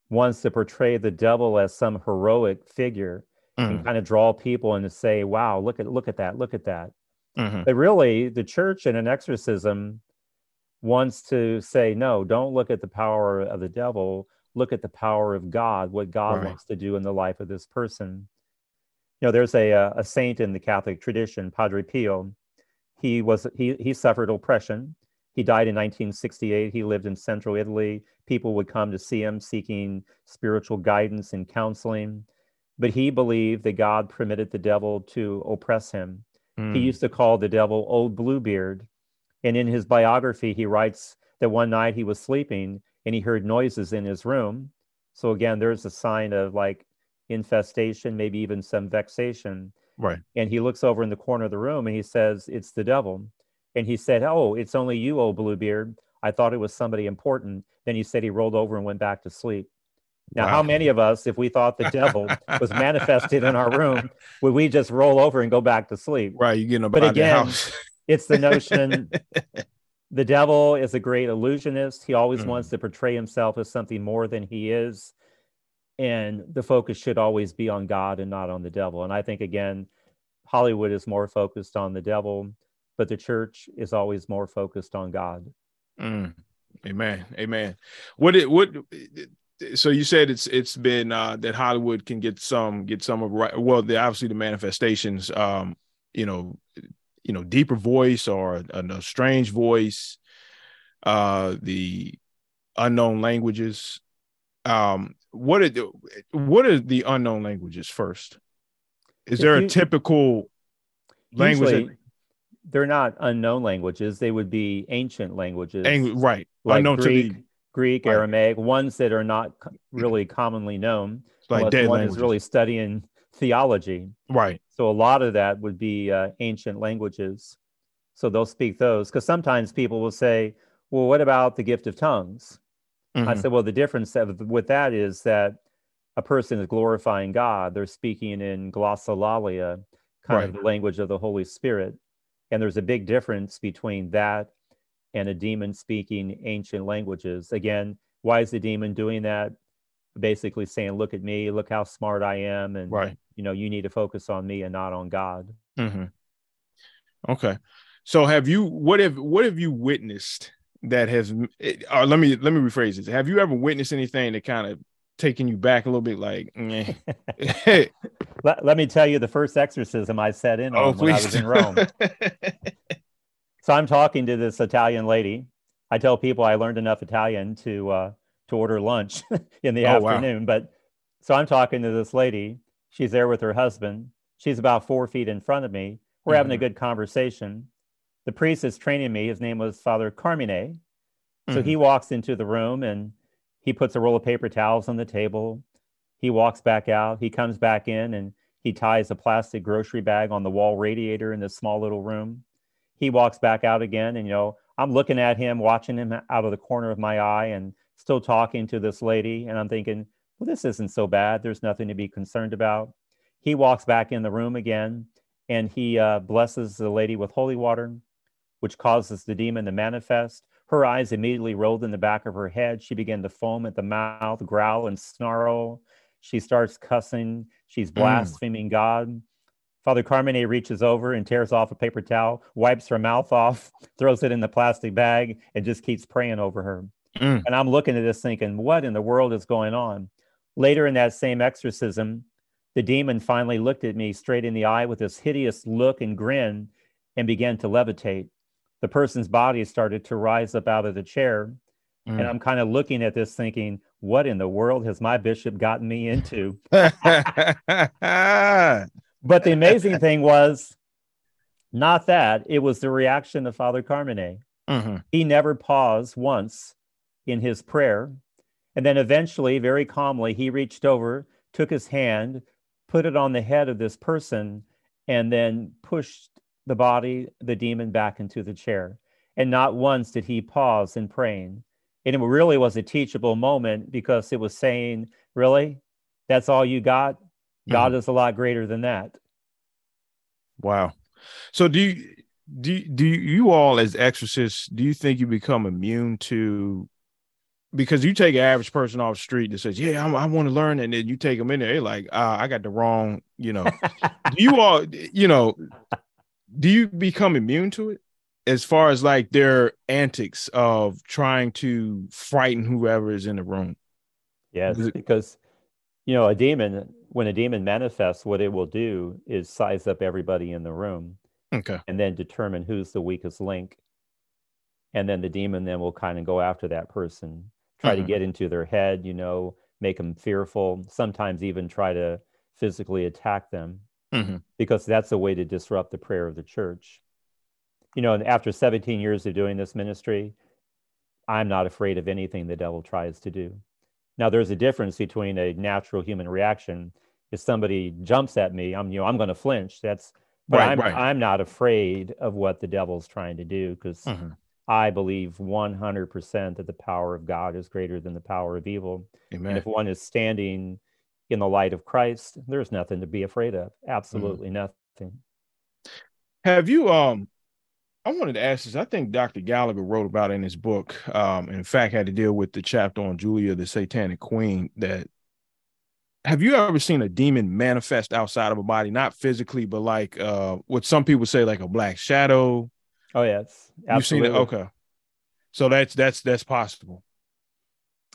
wants to portray the devil as some heroic figure mm. and kind of draw people and to say, wow, look at, look at that, look at that. Mm-hmm. But really, the church in an exorcism wants to say, no, don't look at the power of the devil. Look at the power of God, what God right. wants to do in the life of this person. You know, there's a, a, a saint in the Catholic tradition, Padre Pio. He was he he suffered oppression. He died in nineteen sixty-eight. He lived in central Italy. People would come to see him seeking spiritual guidance and counseling. But he believed that God permitted the devil to oppress him. Mm. He used to call the devil Old Bluebeard. And in his biography, he writes that one night he was sleeping and he heard noises in his room. So again, there's a sign of like infestation, maybe even some vexation. Right. And he looks over in the corner of the room and he says, it's the devil. And he said, oh, it's only you, Old Bluebeard. I thought it was somebody important. Then he said he rolled over and went back to sleep. Now, wow. How many of us, if we thought the devil was manifested in our room, would we just roll over and go back to sleep? Right. You're getting up out of your house. It's the notion. The devil is a great illusionist. He always mm. wants to portray himself as something more than he is. And the focus should always be on God and not on the devil. And I think, again, Hollywood is more focused on the devil, but the church is always more focused on God. Mm. Amen. Amen. What it would. So you said it's it's been uh, that Hollywood can get some get some of right. Well, the, obviously the manifestations, um, you know, you know, deeper voice or a, a strange voice, uh, the unknown languages. Um, what are the, what are the unknown languages first? Is there a typical language? Usually, they're not unknown languages. They would be ancient languages. Ang- right. Like unknown Greek, to the, Greek, right. Aramaic, ones that are not really commonly known. It's like dead one languages. Is really studying theology. Right. So a lot of that would be uh, ancient languages. So they'll speak those, because sometimes people will say, well, what about the gift of tongues? Mm-hmm. I said, well, the difference of, with that is that a person is glorifying God. They're speaking in glossolalia, kind right. of the language of the Holy Spirit. And there's a big difference between that and a demon speaking ancient languages. Again, why is the demon doing that? Basically saying, look at me, look how smart I am. And, right. you know, you need to focus on me and not on God. Mm-hmm. Okay. So have you, what have, what have you witnessed that has, or let me, let me rephrase this. Have you ever witnessed anything that kind of taken you back a little bit? Like, eh. let, let me tell you the first exorcism I set in on oh, when I was in Rome. So I'm talking to this Italian lady. I tell people I learned enough Italian to, uh, to order lunch in the oh, afternoon. Wow. But so I'm talking to this lady. She's there with her husband. She's about four feet in front of me. We're mm-hmm. having a good conversation. The priest is training me. His name was Father Carmine. So mm-hmm. he walks into the room and he puts a roll of paper towels on the table. He walks back out. He comes back in and he ties a plastic grocery bag on the wall radiator in this small little room. He walks back out again. And, you know, I'm looking at him, watching him out of the corner of my eye and still talking to this lady. And I'm thinking, well, this isn't so bad. There's nothing to be concerned about. He walks back in the room again and he uh, blesses the lady with holy water, which causes the demon to manifest. Her eyes immediately rolled in the back of her head. She began to foam at the mouth, growl and snarl. She starts cussing. She's blaspheming mm. God. Father Carmine reaches over and tears off a paper towel, wipes her mouth off, throws it in the plastic bag, and just keeps praying over her. Mm. And I'm looking at this thinking, what in the world is going on? Later in that same exorcism, the demon finally looked at me straight in the eye with this hideous look and grin and began to levitate. The person's body started to rise up out of the chair. Mm. And I'm kind of looking at this thinking, what in the world has my bishop gotten me into? But the amazing thing was not that. It was the reaction of Father Carmine. Mm-hmm. He never paused once in his prayer. And then eventually, very calmly, he reached over, took his hand, put it on the head of this person, and then pushed the body, the demon, back into the chair. And not once did he pause in praying. And it really was a teachable moment, because it was saying, really, that's all you got? God mm-hmm. is a lot greater than that. Wow. So do you, do, do you all as exorcists, do you think you become immune to, because you take an average person off the street that says, yeah, I, I want to learn. And then you take them in there, they're like, ah, I got the wrong, you know, do you all, you know, do you become immune to it? As far as like their antics of trying to frighten whoever is in the room. Yes, because, you know, a demon, when a demon manifests, what it will do is size up everybody in the room. Okay. And then determine who's the weakest link. And then the demon then will kind of go after that person, try mm-hmm. to get into their head, you know, make them fearful, sometimes even try to physically attack them, mm-hmm. because that's a way to disrupt the prayer of the church. You know, and after seventeen years of doing this ministry, I'm not afraid of anything the devil tries to do. Now, there's a difference between a natural human reaction. If somebody jumps at me, I'm, you know, I'm going to flinch. That's, but right, I'm, right. I'm not afraid of what the devil's trying to do, because mm-hmm. I believe one hundred percent that the power of God is greater than the power of evil. Amen. And if one is standing in the light of Christ, there's nothing to be afraid of. Absolutely mm. nothing. Have you, um, I wanted to ask this. I think Doctor Gallagher wrote about it in his book. Um, in fact, had to deal with the chapter on Julia, the Satanic Queen. That have you ever seen a demon manifest outside of a body, not physically, but like uh, what some people say, like a black shadow? Oh yes, absolutely. You've seen it? Okay, so that's that's that's possible.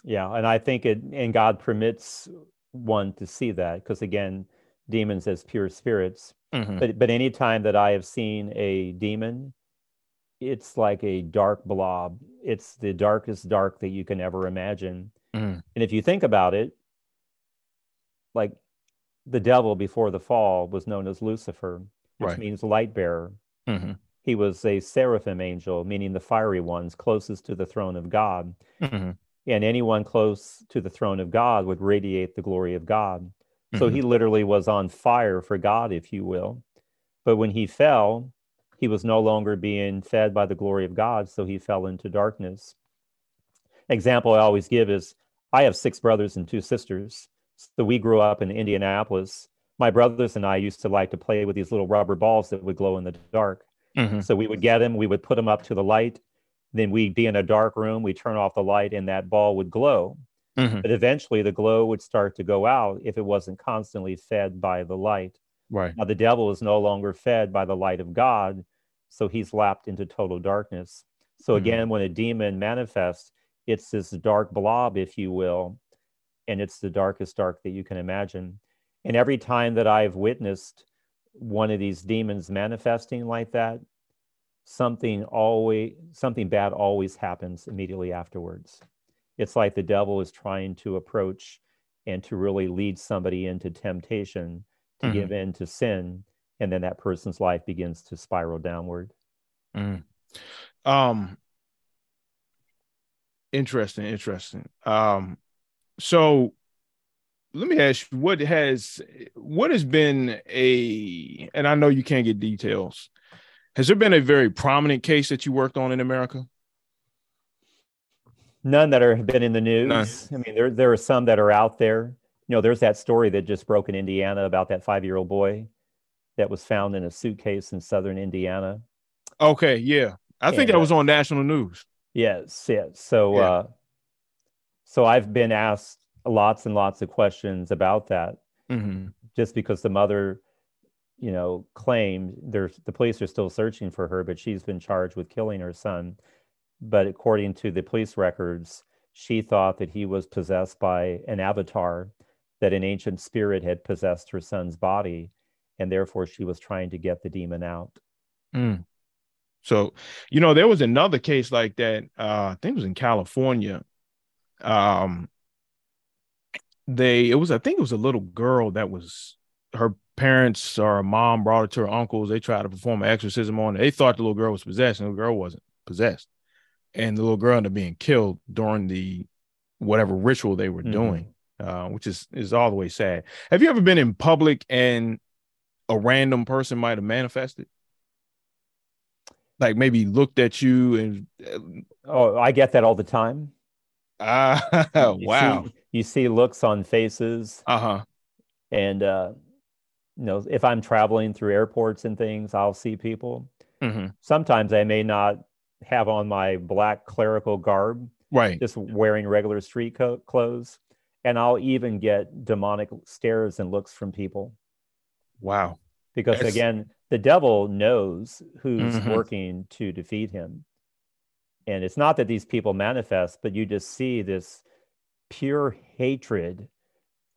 Yeah, and I think it, and God permits one to see that, because again, demons as pure spirits. Mm-hmm. But but any time that I have seen a demon, it's like a dark blob. It's the darkest dark that you can ever imagine. Mm. And if you think about it, like the devil before the fall was known as Lucifer, which right. means light bearer. Mm-hmm. He was a seraphim angel, meaning the fiery ones closest to the throne of God. Mm-hmm. And anyone close to the throne of God would radiate the glory of God. Mm-hmm. So he literally was on fire for God, if you will. But when he fell, he was no longer being fed by the glory of God, so he fell into darkness. Example I always give is, I have six brothers and two sisters. So we grew up in Indianapolis. My brothers and I used to like to play with these little rubber balls that would glow in the dark. Mm-hmm. So we would get them, we would put them up to the light, then we'd be in a dark room, we'd turn off the light, and that ball would glow. Mm-hmm. But eventually the glow would start to go out if it wasn't constantly fed by the light. Right. Now, the devil is no longer fed by the light of God, so he's lapped into total darkness. So mm-hmm. again, when a demon manifests, it's this dark blob, if you will, and it's the darkest dark that you can imagine. And every time that I've witnessed one of these demons manifesting like that, something always, something bad always happens immediately afterwards. It's like the devil is trying to approach and to really lead somebody into temptation, to mm-hmm. give in to sin, and then that person's life begins to spiral downward. Mm. Um, interesting, interesting. Um, so let me ask you, what has, what has been a, and I know you can't get details, has there been a very prominent case that you worked on in America? None that are, have been in the news. None. I mean, there there are some that are out there. You know, there's that story that just broke in Indiana about that five-year-old boy that was found in a suitcase in southern Indiana. Okay, yeah. I think and, that was on national news. Yes, yes. So yeah. uh, so I've been asked lots and lots of questions about that, mm-hmm. just because the mother, you know, claimed there's, the police are still searching for her, but she's been charged with killing her son. But according to the police records, she thought that he was possessed by an avatar, that an ancient spirit had possessed her son's body, and therefore she was trying to get the demon out. Mm. So, you know, there was another case like that. Uh, I think it was in California. Um, they, it was, I think it was a little girl that was, her parents or her mom brought her to her uncle's. They tried to perform an exorcism on her. They thought the little girl was possessed, and the girl wasn't possessed. And the little girl ended up being killed during the whatever ritual they were mm. doing. Uh, which is, is all the way sad. Have you ever been in public and a random person might have manifested? Like maybe looked at you and... Uh, oh, I get that all the time. Ah, uh, wow. See, you see looks on faces. Uh-huh. And, uh, you know, if I'm traveling through airports and things, I'll see people. Mm-hmm. Sometimes I may not have on my black clerical garb, right? Just wearing regular street co- clothes. And I'll even get demonic stares and looks from people. Wow. Because That's... again, the devil knows who's mm-hmm. working to defeat him. And it's not that these people manifest, but you just see this pure hatred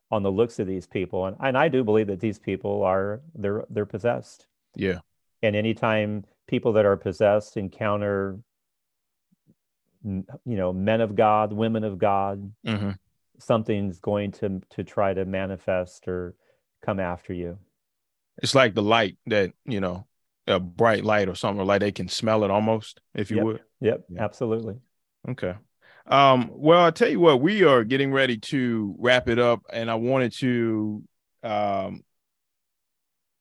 on the looks of these people. And, and I do believe that these people are, they're, they're possessed. Yeah. And anytime people that are possessed encounter, you know, men of God, women of God, mm-hmm. something's going to, to try to manifest or come after you. It's like the light that, you know, a bright light or something, or like they can smell it almost, if you yep. would. Yep, yeah. Absolutely. Okay. Um, well, I'll tell you what, we are getting ready to wrap it up. And I wanted to, um,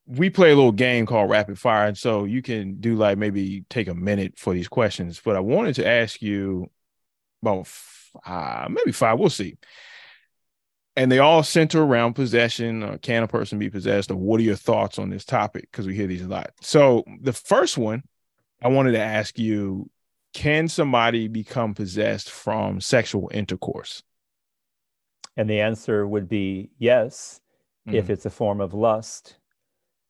we play a little game called Rapid Fire. And so you can do like maybe take a minute for these questions. But I wanted to ask you about five, maybe five, we'll see. And they all center around possession. Or can a person be possessed? Or what are your thoughts on this topic? Because we hear these a lot. So the first one, I wanted to ask you, can somebody become possessed from sexual intercourse? And the answer would be yes, mm. if it's a form of lust,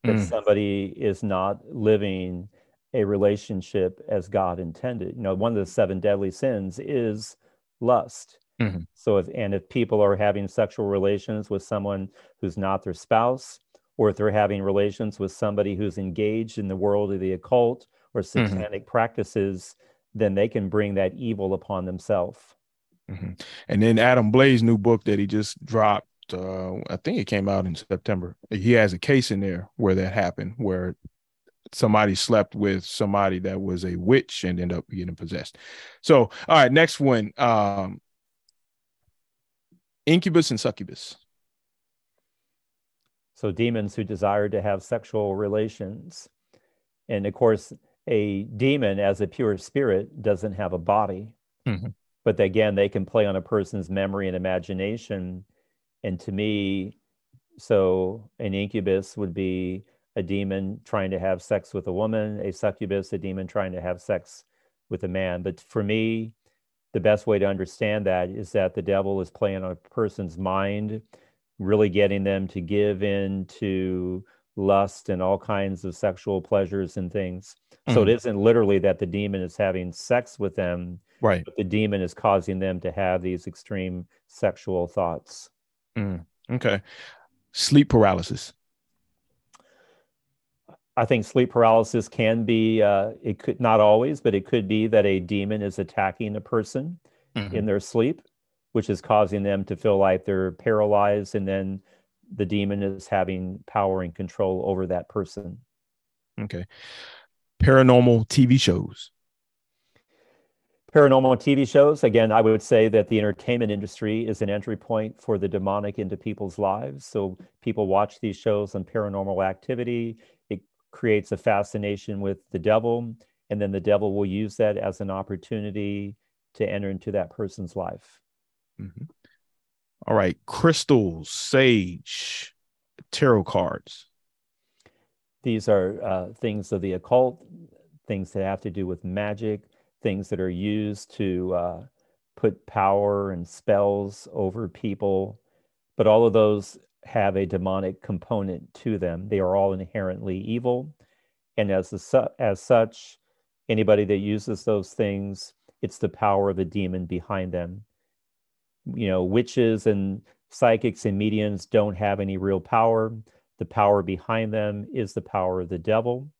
if mm. somebody is not living a relationship as God intended. You know, one of the seven deadly sins is lust. Mm-hmm. So if, and if people are having sexual relations with someone who's not their spouse, or if they're having relations with somebody who's engaged in the world of the occult or satanic mm-hmm. practices, then they can bring that evil upon themselves. Mm-hmm. And then Adam Blaze's new book that he just dropped, uh, I think it came out in September. He has a case in there where that happened, where somebody slept with somebody that was a witch and ended up getting possessed. So, all right, next one. Um, Incubus and succubus. So demons who desire to have sexual relations. And of course, a demon as a pure spirit doesn't have a body. Mm-hmm. But again, they can play on a person's memory and imagination. And to me, so an incubus would be a demon trying to have sex with a woman, a succubus, a demon trying to have sex with a man. But for me, the best way to understand that is that the devil is playing on a person's mind, really getting them to give in to lust and all kinds of sexual pleasures and things. Mm-hmm. So it isn't literally that the demon is having sex with them, right? But the demon is causing them to have these extreme sexual thoughts. Mm. Okay. Sleep paralysis. I think sleep paralysis can be, uh, it could not always, but it could be that a demon is attacking a person mm-hmm. in their sleep, which is causing them to feel like they're paralyzed. And then the demon is having power and control over that person. Okay. Paranormal T V shows. Paranormal T V shows. Again, I would say that the entertainment industry is an entry point for the demonic into people's lives. So people watch these shows on paranormal activity. Creates a fascination with the devil, and then the devil will use that as an opportunity to enter into that person's life. Mm-hmm. All right. Crystals, sage, tarot cards. These are uh, things of the occult, things that have to do with magic, things that are used to uh, put power and spells over people. But all of those have a demonic component to them. They are all inherently evil. And as, the, as such, anybody that uses those things, it's the power of a demon behind them. You know, witches and psychics and mediums don't have any real power. The power behind them is the power of the devil.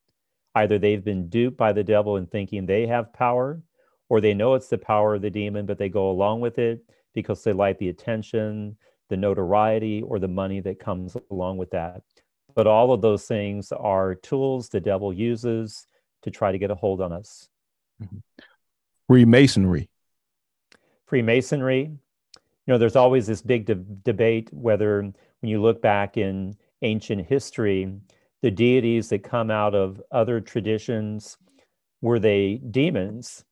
Either they've been duped by the devil in thinking they have power, or they know it's the power of the demon, but they go along with it because they like the attention, the notoriety, or the money that comes along with that. But all of those things are tools the devil uses to try to get a hold on us. Mm-hmm. Freemasonry. Freemasonry. You know, there's always this big de- debate whether when you look back in ancient history, the deities that come out of other traditions, were they demons,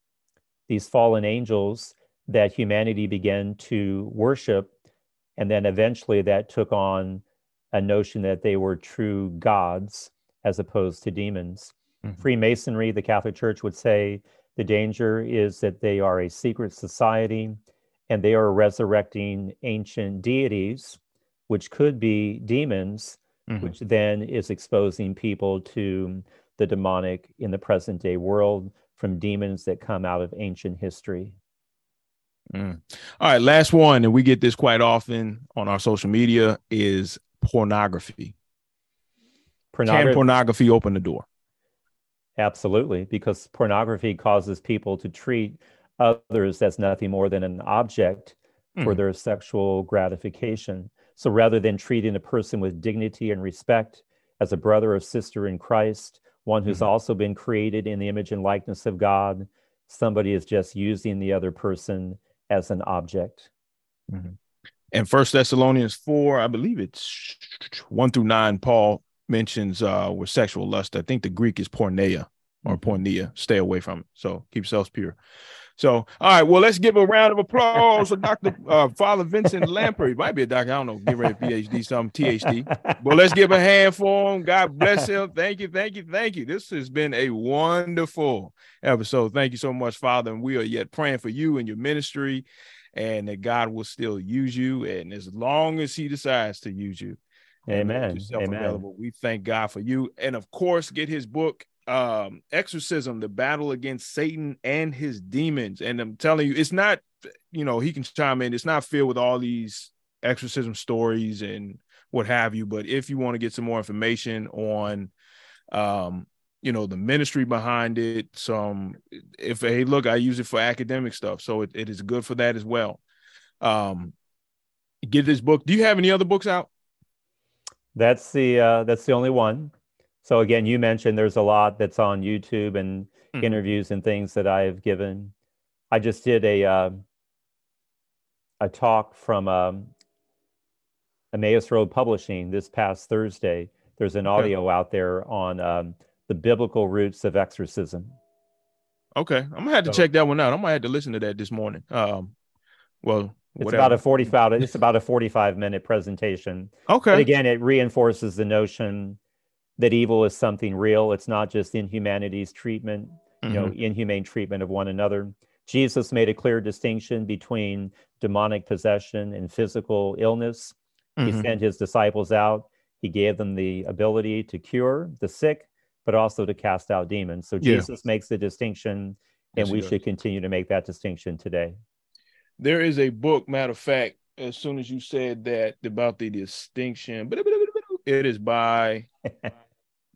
these fallen angels that humanity began to worship. And then eventually that took on a notion that they were true gods as opposed to demons. Mm-hmm. Freemasonry, the Catholic Church would say the danger is that they are a secret society and they are resurrecting ancient deities, which could be demons, mm-hmm. which then is exposing people to the demonic in the present day world from demons that come out of ancient history. Mm. All right. Last one. And we get this quite often on our social media is pornography. Pornography. Can pornography open the door? Absolutely. Because pornography causes people to treat others as nothing more than an object mm. for their sexual gratification. So rather than treating a person with dignity and respect as a brother or sister in Christ, one who's mm-hmm. also been created in the image and likeness of God, somebody is just using the other person as an object. Mm-hmm. And First Thessalonians four, I believe it's one through nine, Paul mentions uh, with sexual lust. I think the Greek is porneia or porneia. Stay away from it. So keep yourselves pure. So, all right, well, let's give a round of applause for Doctor Uh, Father Vincent Lampert. He might be a doctor. I don't know. Get ready, P H D, something, T H D. But let's give a hand for him. God bless him. Thank you, thank you, thank you. This has been a wonderful episode. Thank you so much, Father. And we are yet praying for you and your ministry and that God will still use you. And as long as he decides to use you, amen. Amen. We thank God for you. And, of course, get his book, Um, Exorcism: The Battle Against Satan and His Demons. And I'm telling you, it's not, you know, he can chime in. It's not filled with all these exorcism stories and what have you. But if you want to get some more information on, um, you know, the ministry behind it, some, if, hey, look, I use it for academic stuff. So it, it is good for that as well. Um, get this book. Do you have any other books out? That's the, uh, that's the only one. So again, you mentioned there's a lot that's on YouTube and mm-hmm. interviews and things that I have given. I just did a uh, a talk from um, Emmaus Road Publishing this past Thursday. There's an audio okay. out there on um, the biblical roots of exorcism. Okay, I'm gonna have to so, check that one out. I'm gonna have to listen to that this morning. Um, well, it's whatever. about a forty-five. It's about a forty-five minute presentation. Okay, but again, it reinforces the notion that evil is something real. It's not just inhumanity's treatment, you mm-hmm. know, inhumane treatment of one another. Jesus made a clear distinction between demonic possession and physical illness. Mm-hmm. He sent his disciples out. He gave them the ability to cure the sick, but also to cast out demons. So yeah. Jesus makes the distinction, and yes, we should continue to make that distinction today. There is a book, matter of fact, as soon as you said that about the distinction, it is by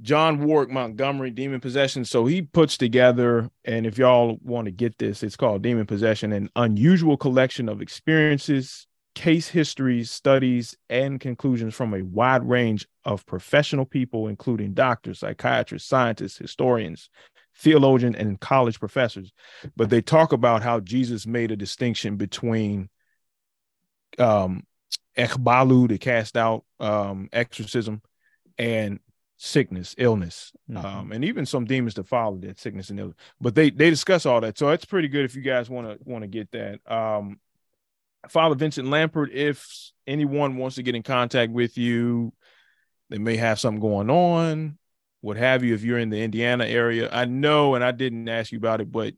John Warwick Montgomery, Demon Possession. So he puts together, and if y'all want to get this, it's called Demon Possession, an unusual collection of experiences, case histories, studies, and conclusions from a wide range of professional people, including doctors, psychiatrists, scientists, historians, theologians, and college professors. But they talk about how Jesus made a distinction between um, ekbalu, to cast out, um, exorcism, and sickness, illness, mm-hmm. um, and even some demons to follow that sickness and illness. But they they discuss all that, so it's pretty good if you guys want to want to get that. Um, Father Vincent Lampert, if anyone wants to get in contact with you, they may have something going on, what have you. If you're in the Indiana area, I know, and I didn't ask you about it, but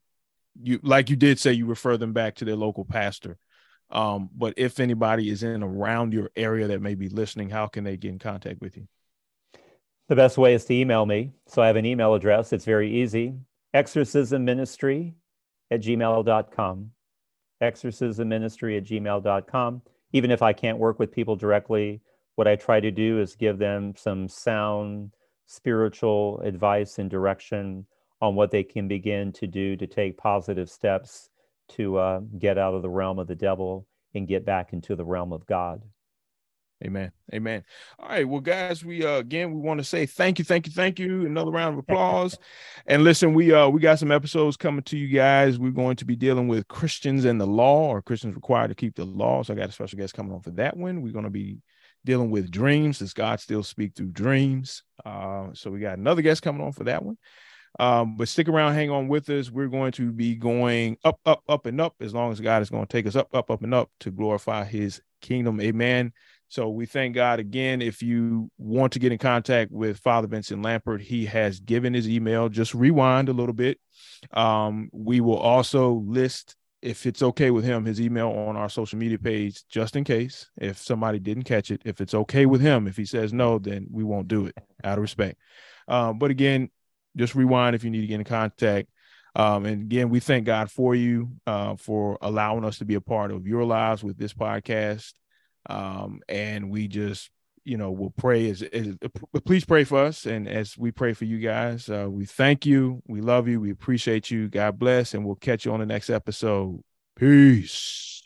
you like you did say you refer them back to their local pastor. Um, but if anybody is in around your area that may be listening, how can they get in contact with you? The best way is to email me. So I have an email address. It's very easy. exorcism ministry at gmail dot com. exorcism ministry at gmail dot com. Even if I can't work with people directly, what I try to do is give them some sound spiritual advice and direction on what they can begin to do to take positive steps to uh, get out of the realm of the devil and get back into the realm of God. Amen. Amen. All right. Well, guys, we, uh, again, we want to say thank you. Thank you. Thank you. Another round of applause. And listen, we, uh, we got some episodes coming to you guys. We're going to be dealing with Christians and the law, or Christians required to keep the law. So I got a special guest coming on for that one. We're going to be dealing with dreams. Does God still speak through dreams? Uh, so we got another guest coming on for that one. Um, but stick around, hang on with us. We're going to be going up, up, up, and up as long as God is going to take us up, up, up, and up to glorify his kingdom. Amen. So we thank God again. If you want to get in contact with Father Vincent Lampert, he has given his email. Just rewind a little bit. Um, we will also list, if it's okay with him, his email on our social media page, just in case if somebody didn't catch it. If it's okay with him, if he says no, then we won't do it out of respect. Uh, but again, just rewind if you need to get in contact. Um, and again, we thank God for you, uh, for allowing us to be a part of your lives with this podcast. Um, and we just, you know, will pray as, as please pray for us. And as we pray for you guys, uh, we thank you. We love you. We appreciate you. God bless. And we'll catch you on the next episode. Peace.